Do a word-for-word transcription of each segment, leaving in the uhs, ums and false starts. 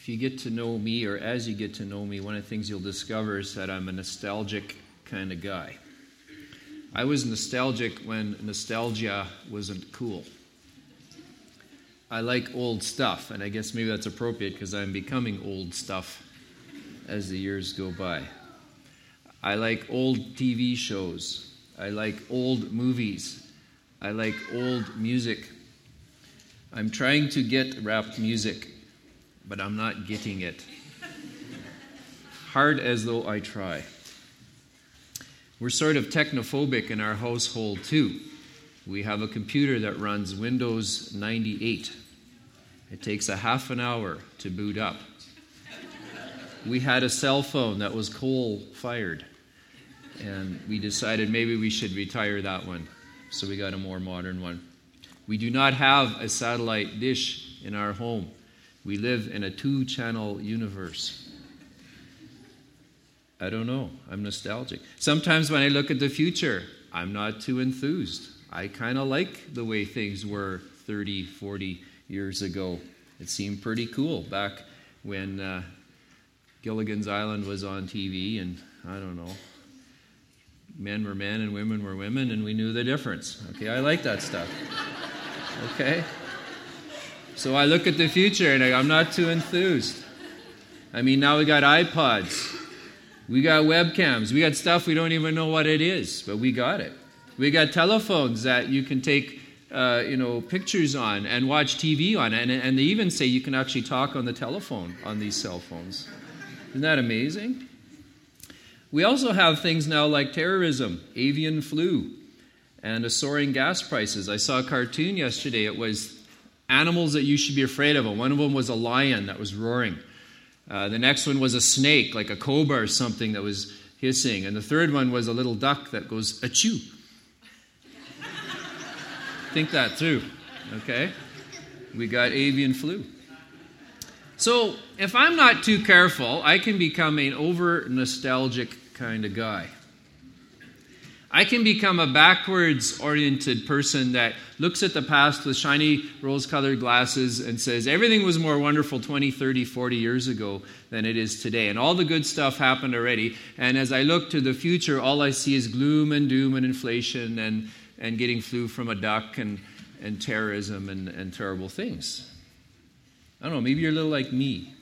If you get to know me, or as you get to know me, one of the things you'll discover is that I'm a nostalgic kind of guy. I was nostalgic when nostalgia wasn't cool. I like old stuff, and I guess maybe that's appropriate because I'm becoming old stuff as the years go by. I like old T V shows. I like old movies. I like old music. I'm trying to get rap music, but I'm not getting it. Hard as though I try. We're sort of technophobic in our household, too. We have a computer that runs Windows ninety-eight. It takes a half an hour to boot up. We had a cell phone that was coal-fired, and we decided maybe we should retire that one, so we got a more modern one. We do not have a satellite dish in our home. We live in a two-channel universe. I don't know. I'm nostalgic. Sometimes when I look at the future, I'm not too enthused. I kind of like the way things were thirty, forty years ago. It seemed pretty cool back when uh, Gilligan's Island was on T V, and I don't know. Men were men and women were women, and we knew the difference. Okay, I like that stuff. Okay? So I look at the future, and I, I'm not too enthused. I mean, now we got iPods. We got webcams. We got stuff we don't even know what it is, but we got it. We got telephones that you can take, uh, you know, pictures on and watch T V on. And, and they even say you can actually talk on the telephone on these cell phones. Isn't that amazing? We also have things now like terrorism, avian flu, and a soaring gas prices. I saw a cartoon yesterday. It was animals that you should be afraid of. And one of them was a lion that was roaring. Uh, the next one was a snake, like a cobra or something that was hissing. And the third one was a little duck that goes, achoo. Think that through, okay? We got avian flu. So if I'm not too careful, I can become an over-nostalgic kind of guy. I can become a backwards-oriented person that looks at the past with shiny rose-colored glasses and says, everything was more wonderful twenty, thirty, forty years ago than it is today. And all the good stuff happened already. And as I look to the future, all I see is gloom and doom and inflation and, and getting flu from a duck and, and terrorism and, and terrible things. I don't know, maybe you're a little like me.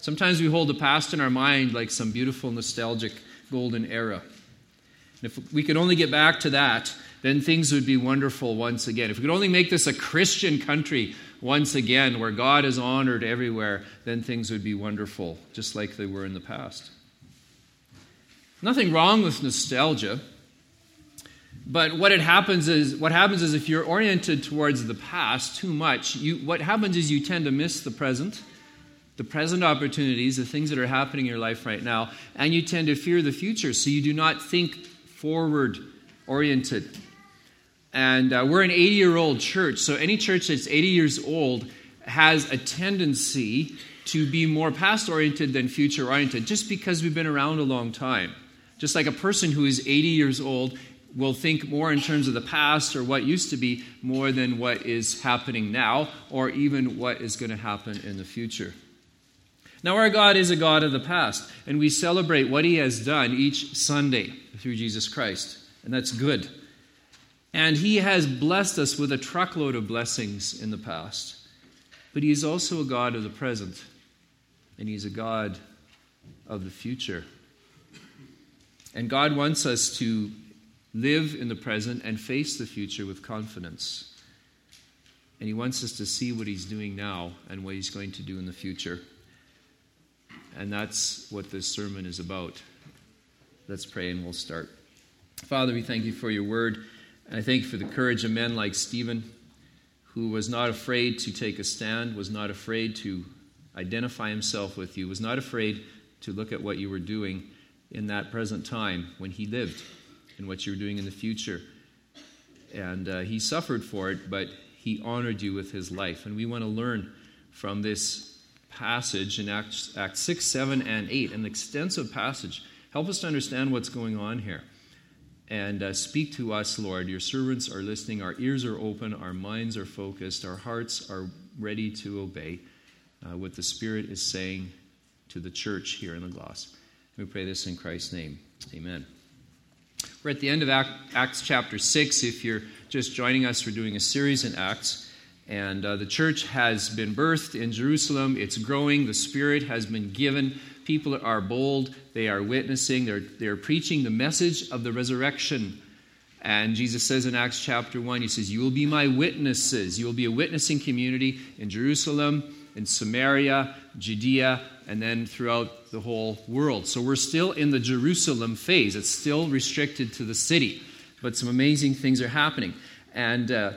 Sometimes we hold the past in our mind like some beautiful, nostalgic, golden era. And if we could only get back to that, then things would be wonderful once again. If we could only make this a Christian country once again, where God is honored everywhere, then things would be wonderful, just like they were in the past. Nothing wrong with nostalgia, but what it happens is, what happens is if you're oriented towards the past too much, you, what happens is you tend to miss the present, the present opportunities, the things that are happening in your life right now, and you tend to fear the future, so you do not think forward-oriented. And uh, we're an eighty-year-old church, so any church that's eighty years old has a tendency to be more past-oriented than future-oriented, just because we've been around a long time. Just like a person who is eighty years old will think more in terms of the past or what used to be more than what is happening now or even what is going to happen in the future. Now, our God is a God of the past, and we celebrate what He has done each Sunday through Jesus Christ, and that's good. And He has blessed us with a truckload of blessings in the past, but He is also a God of the present, and He's a God of the future. And God wants us to live in the present and face the future with confidence. And He wants us to see what He's doing now and what He's going to do in the future. And that's what this sermon is about. Let's pray and we'll start. Father, we thank You for Your word. And I thank You for the courage of men like Stephen, who was not afraid to take a stand, was not afraid to identify himself with You, was not afraid to look at what You were doing in that present time when he lived and what You were doing in the future. And uh, he suffered for it, but he honored You with his life. And we want to learn from this passage in Acts, Acts six, seven, and eight, an extensive passage. Help us to understand what's going on here. And uh, speak to us, Lord. Your servants are listening. Our ears are open. Our minds are focused. Our hearts are ready to obey. uh, what the Spirit is saying to the church here in La Glace. We pray this in Christ's name. Amen. We're at the end of Acts chapter six. If you're just joining us, we're doing a series in Acts. And uh, the church has been birthed in Jerusalem. It's growing. The Spirit has been given. People are bold. They are witnessing. They're, they're preaching the message of the resurrection. And Jesus says in Acts chapter one, he says, "You will be my witnesses." You will be a witnessing community in Jerusalem, in Samaria, Judea, and then throughout the whole world. So we're still in the Jerusalem phase. It's still restricted to the city. But some amazing things are happening. And uh,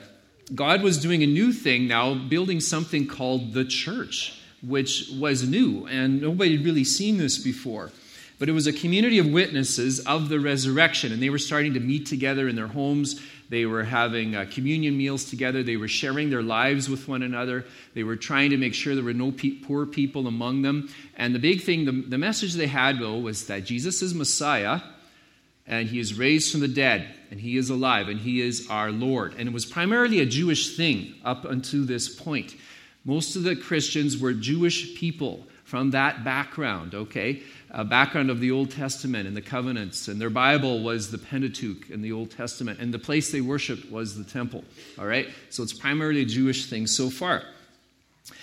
God was doing a new thing now, building something called the church, which was new. And nobody had really seen this before. But it was a community of witnesses of the resurrection. And they were starting to meet together in their homes. They were having uh, communion meals together. They were sharing their lives with one another. They were trying to make sure there were no pe- poor people among them. And the big thing, the, the message they had, though, was that Jesus is Messiah, and he is raised from the dead, and he is alive, and he is our Lord. And it was primarily a Jewish thing up until this point. Most of the Christians were Jewish people from that background, okay? A background of the Old Testament and the covenants, and their Bible was the Pentateuch and the Old Testament, and the place they worshipped was the temple, all right? So it's primarily a Jewish thing so far.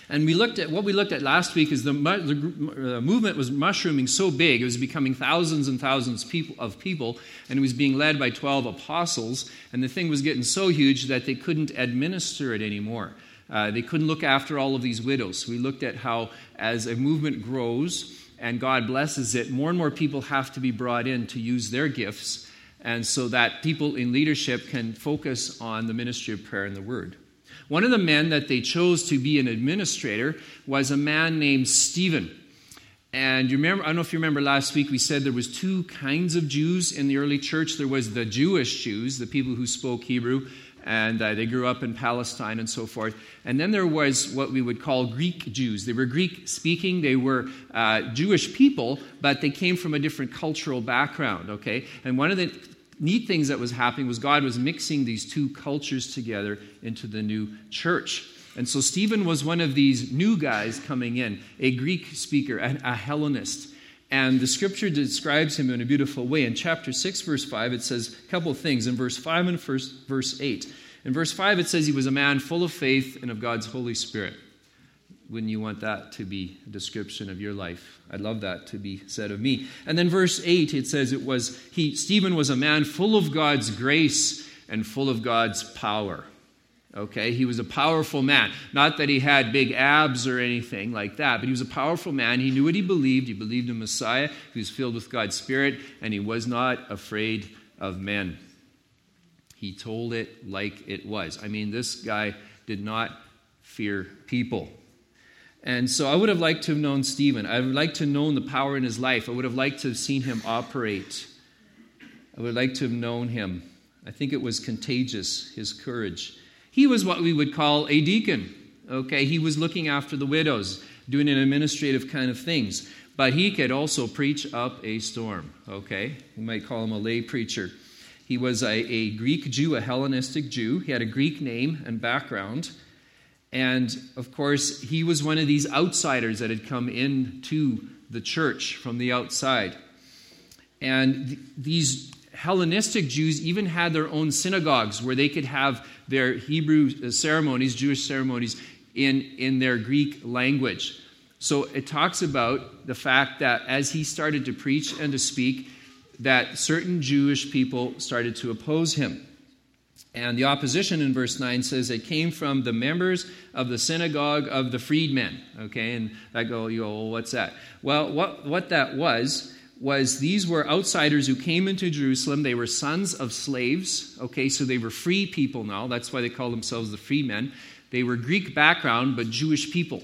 And we looked at what we looked at last week is the, the uh, movement was mushrooming so big, it was becoming thousands and thousands people, of people, and it was being led by twelve apostles, and the thing was getting so huge that they couldn't administer it anymore. Uh, they couldn't look after all of these widows. We looked at how as a movement grows, and God blesses it, more and more people have to be brought in to use their gifts, and so that people in leadership can focus on the ministry of prayer and the word. One of the men that they chose to be an administrator was a man named Stephen. And you remember, I don't know if you remember last week, we said there was two kinds of Jews in the early church. There was the Jewish Jews, the people who spoke Hebrew, and uh, they grew up in Palestine and so forth. And then there was what we would call Greek Jews. They were Greek-speaking. They were uh, Jewish people, but they came from a different cultural background, okay? And one of the neat things that was happening was God was mixing these two cultures together into the new church. And so Stephen was one of these new guys coming in, a Greek speaker, a, a Hellenist. And the scripture describes him in a beautiful way. In chapter six, verse five, it says a couple of things. In verse five and verse eight. In verse five, it says he was a man full of faith and of God's Holy Spirit. Wouldn't you want that to be a description of your life? I'd love that to be said of me. And then verse eight, it says it was he, Stephen was a man full of God's grace and full of God's power. Okay, he was a powerful man. Not that he had big abs or anything like that, but he was a powerful man. He knew what he believed. He believed in Messiah. He was filled with God's Spirit, and he was not afraid of men. He told it like it was. I mean, this guy did not fear people. And so I would have liked to have known Stephen. I would like to have known the power in his life. I would have liked to have seen him operate. I would like to have known him. I think it was contagious, his courage. He was what we would call a deacon, okay? He was looking after the widows, doing an administrative kind of things. But he could also preach up a storm, okay? We might call him a lay preacher. He was a, a Greek Jew, a Hellenistic Jew. He had a Greek name and background. And, of course, he was one of these outsiders that had come into the church from the outside. And th- these Hellenistic Jews even had their own synagogues where they could have their Hebrew ceremonies, Jewish ceremonies, in, in their Greek language. So it talks about the fact that as he started to preach and to speak, that certain Jewish people started to oppose him. And the opposition in verse nine says it came from the members of the synagogue of the freedmen. Okay, and I go, yo, what's that? Well, what, what that was... was these were outsiders who came into Jerusalem. They were sons of slaves, okay, so they were free people now. That's why they call themselves the freemen. They were Greek background, but Jewish people,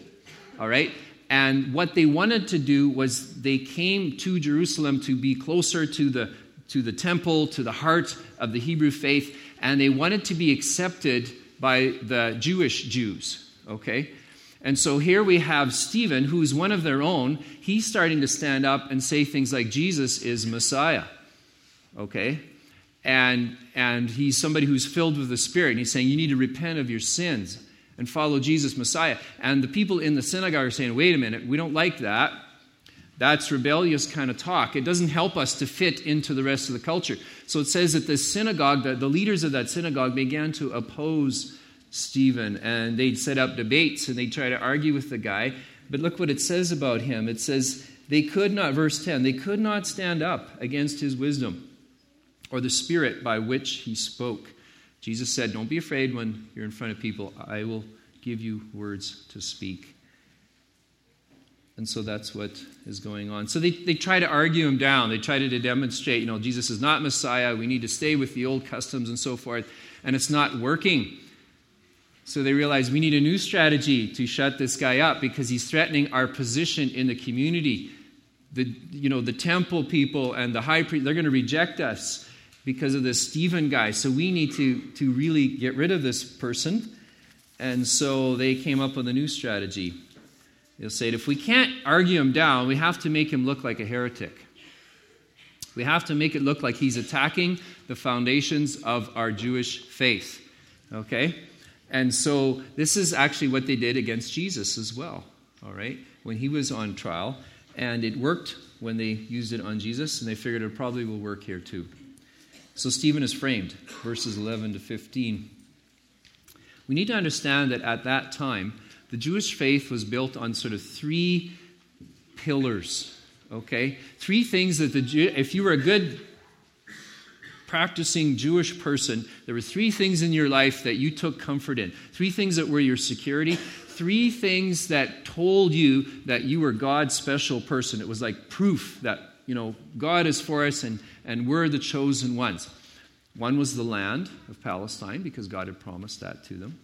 all right? And what they wanted to do was they came to Jerusalem to be closer to the to the temple, to the heart of the Hebrew faith, and they wanted to be accepted by the Jewish Jews, okay? And so here we have Stephen, who's one of their own. He's starting to stand up and say things like, Jesus is Messiah, okay? And and he's somebody who's filled with the Spirit, and he's saying, you need to repent of your sins. and follow Jesus, Messiah. And the people in the synagogue are saying, wait a minute, we don't like that. That's rebellious kind of talk. It doesn't help us to fit into the rest of the culture. So it says that the synagogue, that the leaders of that synagogue began to oppose Stephen, and they'd set up debates, and they'd try to argue with the guy. But look what it says about him. It says they could not, verse ten, they could not stand up against his wisdom or the spirit by which he spoke. Jesus said, don't be afraid when you're in front of people. I will give you words to speak. And so that's what is going on. So they, they try to argue him down. They try to, to demonstrate, you know, Jesus is not Messiah. We need to stay with the old customs and so forth. And it's not working. So they realize we need a new strategy to shut this guy up because he's threatening our position in the community. The, you know, the temple people and the high priest, they're going to reject us because of this Stephen guy. So we need to, to really get rid of this person. And so they came up with a new strategy. They'll say, if we can't argue him down, we have to make him look like a heretic. We have to make it look like he's attacking the foundations of our Jewish faith. Okay? And so this is actually what they did against Jesus as well, all right, when he was on trial. And it worked when they used it on Jesus, and they figured it probably will work here too. So Stephen is framed, verses eleven to fifteen. We need to understand that at that time, the Jewish faith was built on sort of three pillars, okay? Three things that the Jew, if you were a good practicing Jewish person, there were three things in your life that you took comfort in. Three things that were your security. Three things that told you that you were God's special person. It was like proof that, you know, God is for us and, and we're the chosen ones. One was the land of Palestine because God had promised that to them.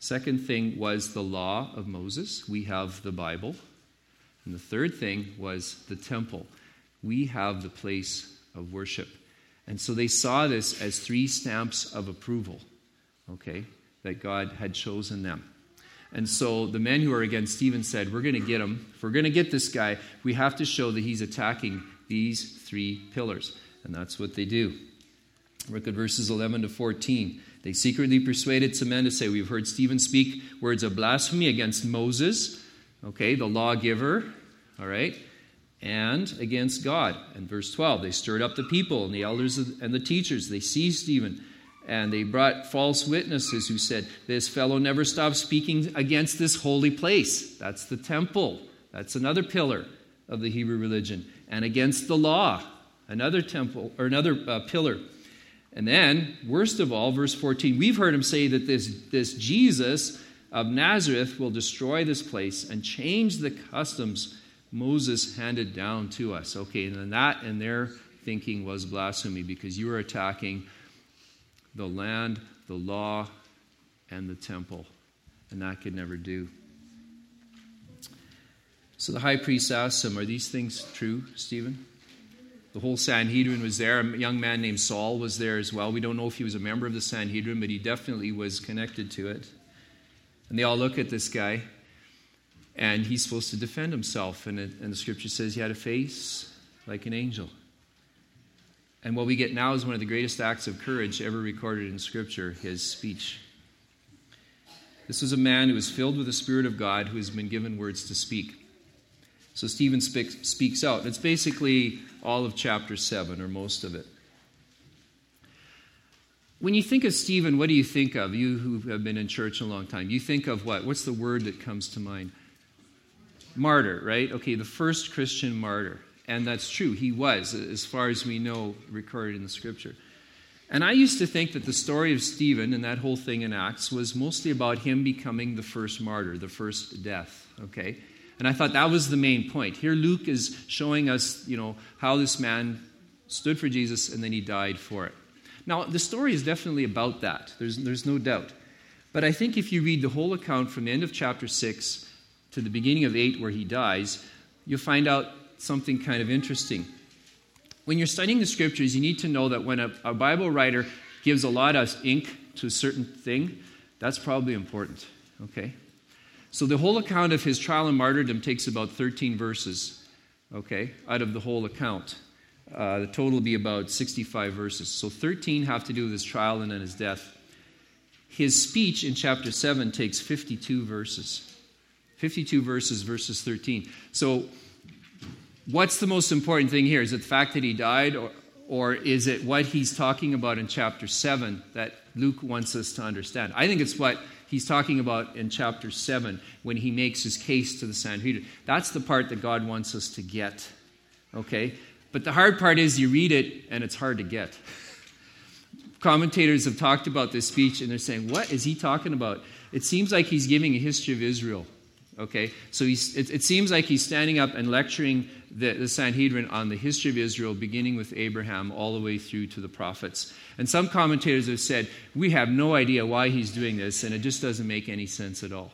Second thing was the law of Moses. We have the Bible. And the third thing was the temple. We have the place of worship. And so they saw this as three stamps of approval, okay, that God had chosen them. And so the men who are against Stephen said, we're going to get him. If we're going to get this guy, we have to show that he's attacking these three pillars. And that's what they do. Look at verses eleven to fourteen. They secretly persuaded some men to say, we've heard Stephen speak words of blasphemy against Moses, okay, the lawgiver, all right, and against God. And verse twelve, they stirred up the people and the elders and the teachers. They seized Stephen, and they brought false witnesses who said, this fellow never stopped speaking against this holy place. That's the temple. That's another pillar of the Hebrew religion. And against the law, another temple or another uh, pillar. And then, worst of all, verse fourteen, we've heard him say that this, this Jesus of Nazareth will destroy this place and change the customs Moses handed down to us. Okay, and then that in their thinking was blasphemy because you were attacking the land, the law, and the temple. And that could never do. So the high priest asked him, are these things true, Stephen? The whole Sanhedrin was there. A young man named Saul was there as well. We don't know if he was a member of the Sanhedrin, but he definitely was connected to it. And they all look at this guy, and he's supposed to defend himself. And, it, and the scripture says he had a face like an angel. And what we get now is one of the greatest acts of courage ever recorded in scripture, his speech. This was a man who was filled with the Spirit of God who has been given words to speak. So Stephen speaks, speaks out. It's basically all of chapter seven, or most of it. When you think of Stephen, what do you think of? You who have been in church a long time, you think of what? What's the word that comes to mind? Martyr, right? Okay, the first Christian martyr. And that's true, he was, as far as we know, recorded in the scripture. And I used to think that the story of Stephen and that whole thing in Acts was mostly about him becoming the first martyr, the first death, okay? And I thought that was the main point. Here Luke is showing us, you know, how this man stood for Jesus and then he died for it. Now, the story is definitely about that. There's, there's no doubt. But I think if you read the whole account from the end of chapter six to the beginning of eight where he dies, you'll find out something kind of interesting. When you're studying the scriptures, you need to know that when a, a Bible writer gives a lot of ink to a certain thing, that's probably important, okay? So the whole account of his trial and martyrdom takes about thirteen verses, okay, out of the whole account. Uh, the total will be about sixty-five verses. So thirteen have to do with his trial and then his death. His speech in chapter seven takes fifty-two verses. fifty-two verses, verses thirteen. So what's the most important thing here? Is it the fact that he died, or, or is it what he's talking about in chapter seven that Luke wants us to understand? I think it's what he's talking about in chapter seven when he makes his case to the Sanhedrin. That's the part that God wants us to get, okay? But the hard part is you read it and it's hard to get. Commentators have talked about this speech and they're saying, what is he talking about? It seems like he's giving a history of Israel. Okay, so he's, it, it seems like he's standing up and lecturing the, the Sanhedrin on the history of Israel, beginning with Abraham all the way through to the prophets. And some commentators have said, we have no idea why he's doing this, and it just doesn't make any sense at all.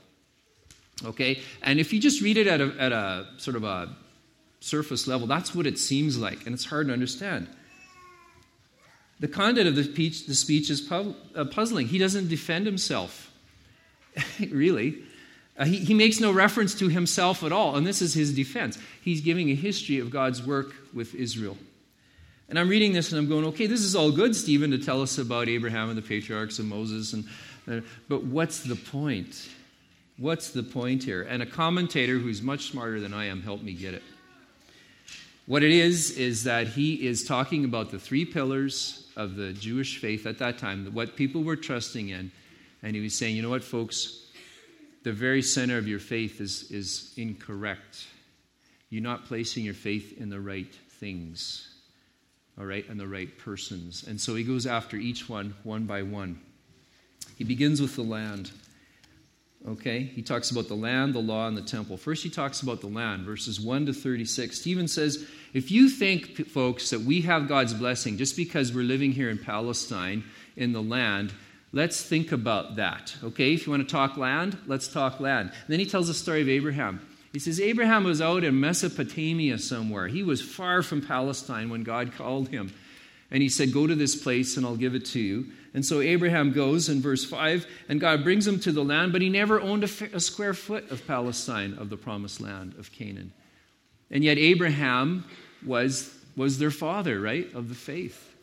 Okay, and if you just read it at a, at a sort of a surface level, that's what it seems like, and it's hard to understand. The content of the speech, the speech is pu- uh, puzzling. He doesn't defend himself, really. Uh, he, he makes no reference to himself at all, and this is his defense. He's giving a history of God's work with Israel. And I'm reading this, and I'm going, okay, this is all good, Stephen, to tell us about Abraham and the patriarchs and Moses, and uh, but what's the point? What's the point here? And a commentator who's much smarter than I am helped me get it. What it is is that he is talking about the three pillars of the Jewish faith at that time, what people were trusting in, and he was saying, you know what, folks? The very center of your faith is, is incorrect. You're not placing your faith in the right things, all right, and the right persons. And so he goes after each one, one by one. He begins with the land, okay? He talks about the land, the law, and the temple. First, he talks about the land, verses one to thirty-six. Stephen says, if you think, folks, that we have God's blessing just because we're living here in Palestine, in the land, let's think about that, okay? If you want to talk land, let's talk land. And then he tells the story of Abraham. He says, Abraham was out in Mesopotamia somewhere. He was far from Palestine when God called him. And he said, go to this place and I'll give it to you. And so Abraham goes in verse five, and God brings him to the land, but he never owned a, a square foot of Palestine, of the promised land of Canaan. And yet Abraham was, was their father, right, of the faith.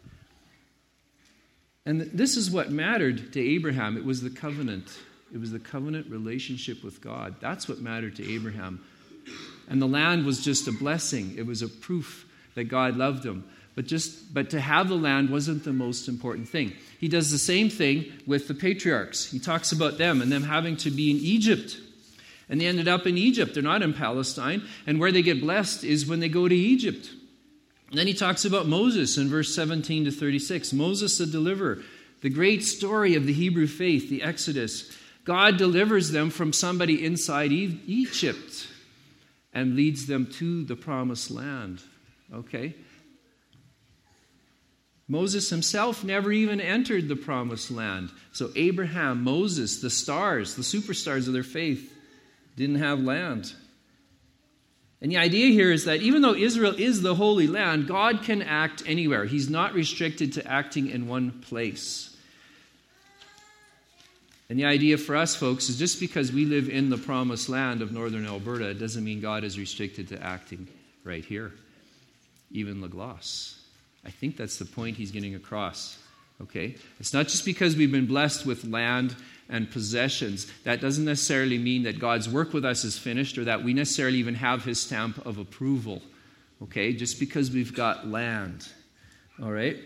And this is what mattered to Abraham. It was the covenant. It was the covenant relationship with God. That's what mattered to Abraham. And the land was just a blessing. It was a proof that God loved him. But just but to have the land wasn't the most important thing. He does the same thing with the patriarchs. He talks about them and them having to be in Egypt. And they ended up in Egypt. They're not in Palestine. And where they get blessed is when they go to Egypt. And then he talks about Moses in verse seventeen to thirty-six. Moses the deliverer, the great story of the Hebrew faith, the Exodus. God delivers them from somebody inside e- Egypt and leads them to the promised land. Okay? Moses himself never even entered the promised land. So Abraham, Moses, the stars, the superstars of their faith, didn't have land. And the idea here is that even though Israel is the Holy Land, God can act anywhere. He's not restricted to acting in one place. And the idea for us, folks, is just because we live in the promised land of northern Alberta, it doesn't mean God is restricted to acting right here, even La Glace. I think that's the point he's getting across. Okay? It's not just because we've been blessed with land and possessions. That doesn't necessarily mean that God's work with us is finished or that we necessarily even have his stamp of approval. Okay? Just because we've got land. All right?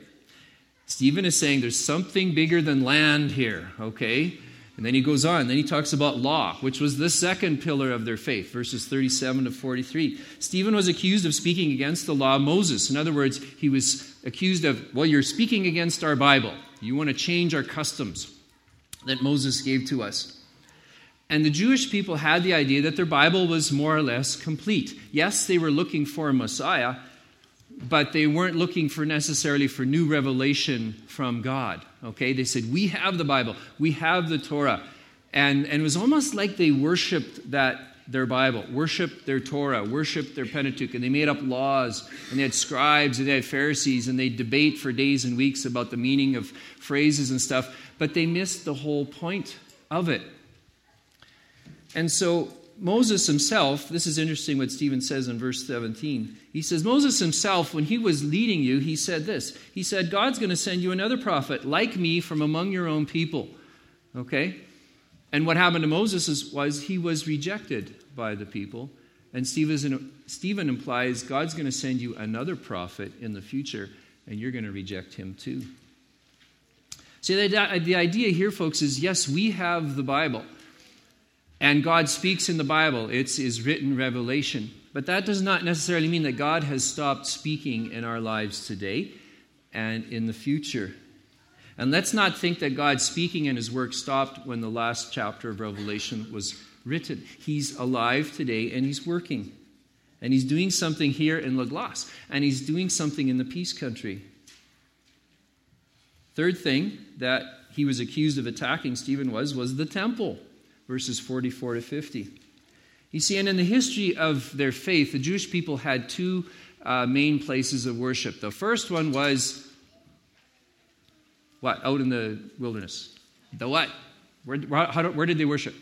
Stephen is saying there's something bigger than land here. Okay? And then he goes on. Then he talks about law, which was the second pillar of their faith, verses thirty-seven to forty-three. Stephen was accused of speaking against the law of Moses. In other words, he was accused of, well, you're speaking against our Bible. You want to change our customs that Moses gave to us. And the Jewish people had the idea that their Bible was more or less complete. Yes, they were looking for a Messiah, but they weren't looking for necessarily for new revelation from God. Okay, they said, we have the Bible, we have the Torah. And, and it was almost like they worshipped that their Bible, worshipped their Torah, worshipped their Pentateuch, and they made up laws, and they had scribes, and they had Pharisees, and they debate for days and weeks about the meaning of phrases and stuff, but they missed the whole point of it. And so Moses himself, this is interesting what Stephen says in verse seventeen. He says, Moses himself, when he was leading you, he said this. He said, God's going to send you another prophet like me from among your own people. Okay? And what happened to Moses is, was he was rejected by the people. And Stephen implies God's going to send you another prophet in the future, and you're going to reject him too. See, the, the idea here, folks, is yes, we have the Bible. And God speaks in the Bible. It's His written revelation. But that does not necessarily mean that God has stopped speaking in our lives today and in the future. And let's not think that God's speaking and His work stopped when the last chapter of Revelation was written. He's alive today, and He's working. And He's doing something here in La Glace. And He's doing something in the Peace Country. Third thing that he was accused of attacking, Stephen was, was the temple, verses forty-four to fifty. You see, and in the history of their faith, the Jewish people had two uh, main places of worship. The first one was, what? Out in the wilderness. The what? Where, how, where did they worship?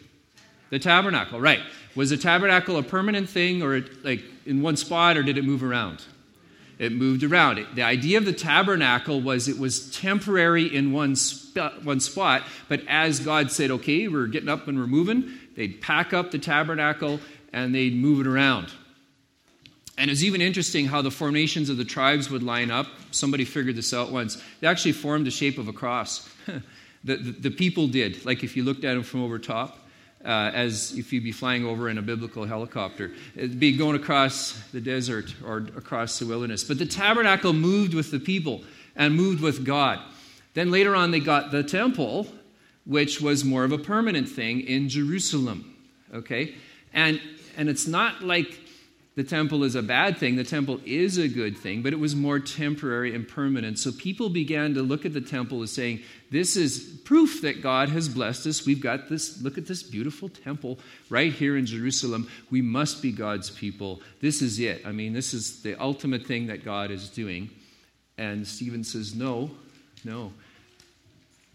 The tabernacle, right. Was the tabernacle a permanent thing, or it, like in one spot, or did it move around? It moved around. It, the idea of the tabernacle was it was temporary in one, sp- one spot, but as God said, okay, we're getting up and we're moving, they'd pack up the tabernacle and they'd move it around. And it's even interesting how the formations of the tribes would line up. Somebody figured this out once. They actually formed the shape of a cross. the, the, the people did, like if you looked at them from over top, uh, as if you'd be flying over in a biblical helicopter. It'd be going across the desert or across the wilderness. But the tabernacle moved with the people and moved with God. Then later on they got the temple, which was more of a permanent thing in Jerusalem. Okay? And, and it's not like the temple is a bad thing. The temple is a good thing, but it was more temporary and permanent. So people began to look at the temple as saying, this is proof that God has blessed us. We've got this, look at this beautiful temple right here in Jerusalem. We must be God's people. This is it. I mean, this is the ultimate thing that God is doing. And Stephen says, no, no.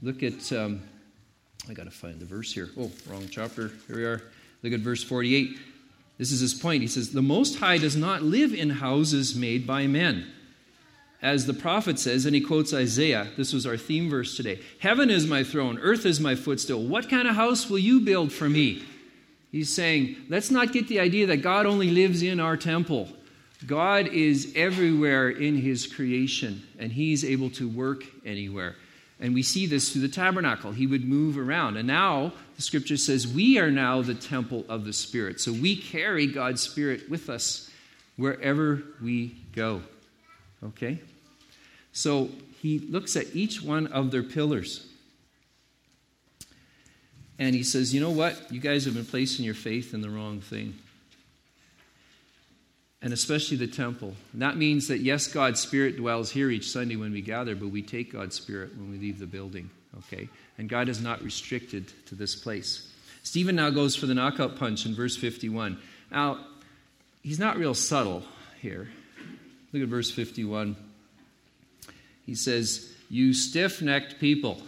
Look at, um, I got to find the verse here. Oh, wrong chapter. Here we are. Look at verse forty-eight. This is his point. He says, the Most High does not live in houses made by men. As the prophet says, and he quotes Isaiah, this was our theme verse today, heaven is my throne, earth is my footstool. What kind of house will you build for me? He's saying, let's not get the idea that God only lives in our temple. God is everywhere in his creation, and he's able to work anywhere. And we see this through the tabernacle. He would move around. And now, the scripture says, we are now the temple of the Spirit. So we carry God's Spirit with us wherever we go. Okay? So he looks at each one of their pillars. And he says, you know what? You guys have been placing your faith in the wrong thing. And especially the temple. And that means that, yes, God's Spirit dwells here each Sunday when we gather, but we take God's Spirit when we leave the building, okay? And God is not restricted to this place. Stephen now goes for the knockout punch in verse fifty-one. Now, he's not real subtle here. Look at verse fifty-one. He says, you stiff-necked people,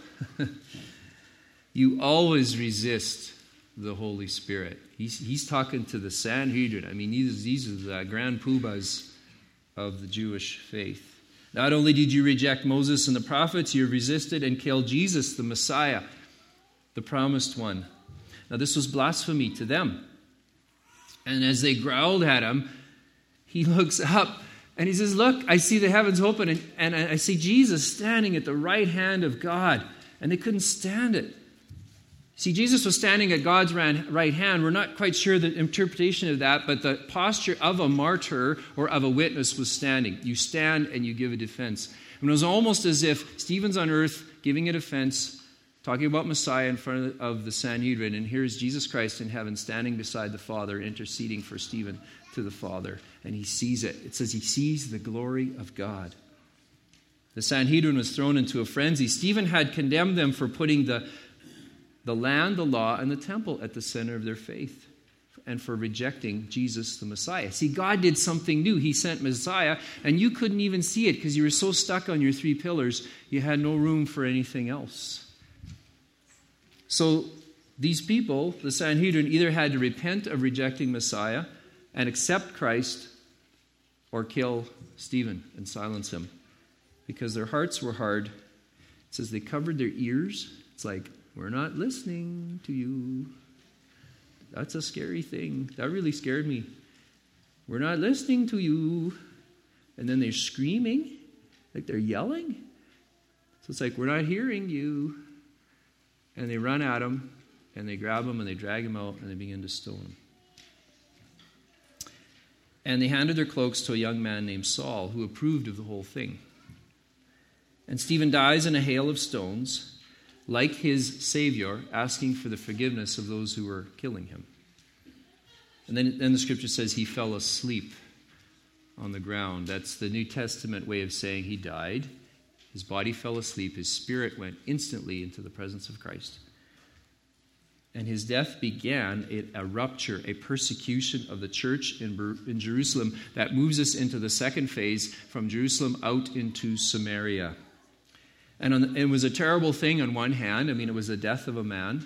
you always resist the Holy Spirit. He's, he's talking to the Sanhedrin. I mean, these, these are the grand poobahs of the Jewish faith. Not only did you reject Moses and the prophets, you resisted and killed Jesus, the Messiah, the promised one. Now, this was blasphemy to them. And as they growled at him, he looks up and he says, look, I see the heavens open and, and I see Jesus standing at the right hand of God. And they couldn't stand it. See, Jesus was standing at God's right hand. We're not quite sure the interpretation of that, but the posture of a martyr or of a witness was standing. You stand and you give a defense. And it was almost as if Stephen's on earth giving a defense, talking about Messiah in front of the Sanhedrin, and here's Jesus Christ in heaven standing beside the Father, interceding for Stephen to the Father, and he sees it. It says he sees the glory of God. The Sanhedrin was thrown into a frenzy. Stephen had condemned them for putting the the land, the law, and the temple at the center of their faith, and for rejecting Jesus the Messiah. See, God did something new. He sent Messiah, and you couldn't even see it because you were so stuck on your three pillars, you had no room for anything else. So these people, the Sanhedrin, either had to repent of rejecting Messiah and accept Christ, or kill Stephen and silence him because their hearts were hard. It says they covered their ears. It's like, We're not listening to you. That's a scary thing. That really scared me. We're not listening to you. And then they're screaming, like they're yelling. So it's like, we're not hearing you. And they run at him, and they grab him, and they drag him out, and they begin to stone him. And they handed their cloaks to a young man named Saul, who approved of the whole thing. And Stephen dies in a hail of stones, like his Savior, asking for the forgiveness of those who were killing him. And then, then the scripture says he fell asleep on the ground. That's the New Testament way of saying he died. His body fell asleep. His spirit went instantly into the presence of Christ. And his death began a, a rupture, a persecution of the church in, in Jerusalem that moves us into the second phase from Jerusalem out into Samaria. And on the, it was a terrible thing on one hand. I mean, it was the death of a man.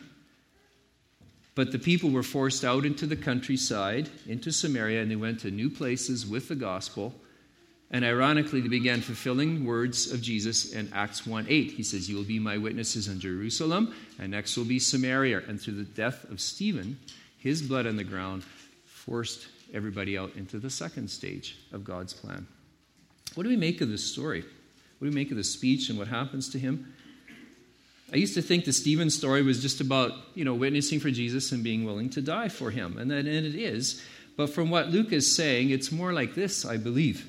But the people were forced out into the countryside, into Samaria, and they went to new places with the gospel. And ironically, they began fulfilling words of Jesus in Acts one eight. He says, you will be my witnesses in Jerusalem, and next will be Samaria. And through the death of Stephen, his blood on the ground forced everybody out into the second stage of God's plan. What do we make of this story? What do we make of this speech and what happens to him? I used to think the Stephen story was just about, you know, witnessing for Jesus and being willing to die for him. And, that, and it is. But from what Luke is saying, it's more like this, I believe.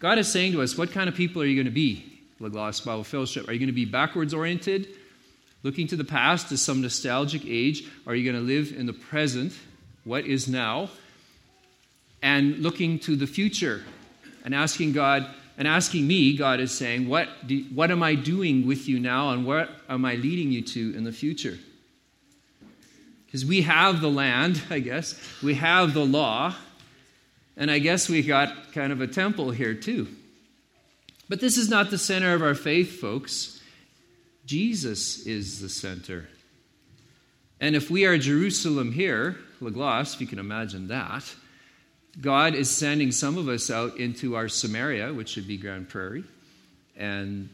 God is saying to us, what kind of people are you going to be? La Glace Bible Fellowship. Are you going to be backwards oriented, looking to the past as some nostalgic age? Are you going to live in the present, what is now, and looking to the future and asking God, and asking me, God is saying, what, do, what am I doing with you now, and what am I leading you to in the future? Because we have the land, I guess. We have the law. And I guess we got kind of a temple here too. But this is not the center of our faith, folks. Jesus is the center. And if we are Jerusalem here, La Glace, if you can imagine that, God is sending some of us out into our Samaria, which should be Grand Prairie, and,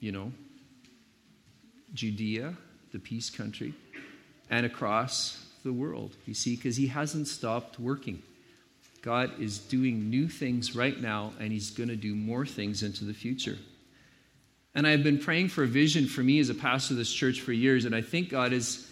you know, Judea, the Peace Country, and across the world, you see, because he hasn't stopped working. God is doing new things right now, and he's going to do more things into the future. And I've been praying for a vision for me as a pastor of this church for years, and I think God is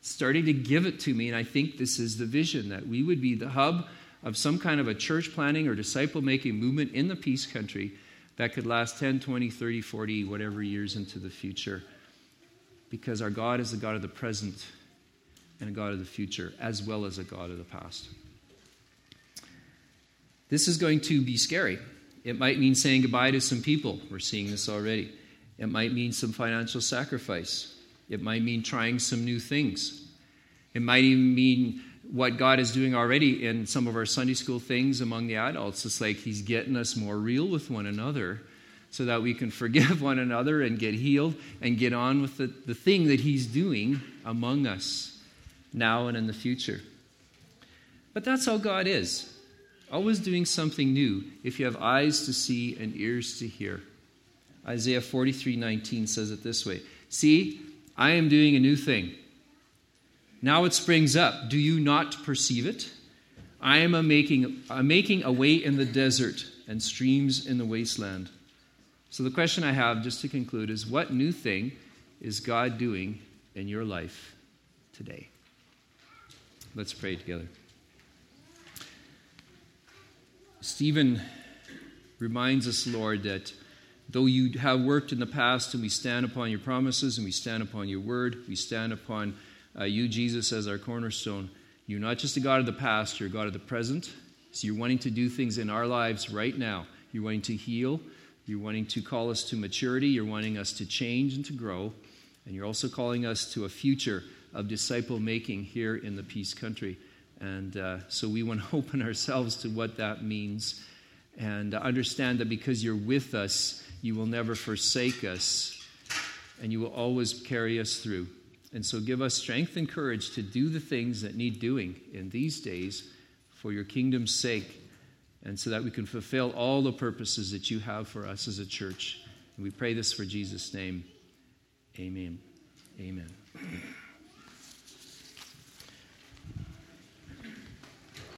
starting to give it to me, and I think this is the vision, that we would be the hub of some kind of a church planning or disciple-making movement in the Peace Country that could last ten, twenty, thirty, forty, whatever years into the future, because our God is the God of the present and a God of the future, as well as a God of the past. This is going to be scary. It might mean saying goodbye to some people. We're seeing this already. It might mean some financial sacrifice. It might mean trying some new things. It might even mean what God is doing already in some of our Sunday school things among the adults. It's like he's getting us more real with one another so that we can forgive one another and get healed and get on with the, the thing that he's doing among us now and in the future. But that's how God is. Always doing something new if you have eyes to see and ears to hear. Isaiah forty-three nineteen says it this way. See, I am doing a new thing. Now it springs up. Do you not perceive it? I am a making, a making a way in the desert and streams in the wasteland. So the question I have, just to conclude, is what new thing is God doing in your life today? Let's pray together. Stephen reminds us, Lord, that though you have worked in the past and we stand upon your promises and we stand upon your word, we stand upon uh, you, Jesus, as our cornerstone, you're not just a God of the past, you're a God of the present. So you're wanting to do things in our lives right now. You're wanting to heal. You're wanting to call us to maturity. You're wanting us to change and to grow. And you're also calling us to a future of disciple-making here in the Peace Country. And uh, so we want to open ourselves to what that means and understand that because you're with us, you will never forsake us and you will always carry us through. And so give us strength and courage to do the things that need doing in these days for your kingdom's sake and so that we can fulfill all the purposes that you have for us as a church. And we pray this for Jesus' name. Amen. Amen.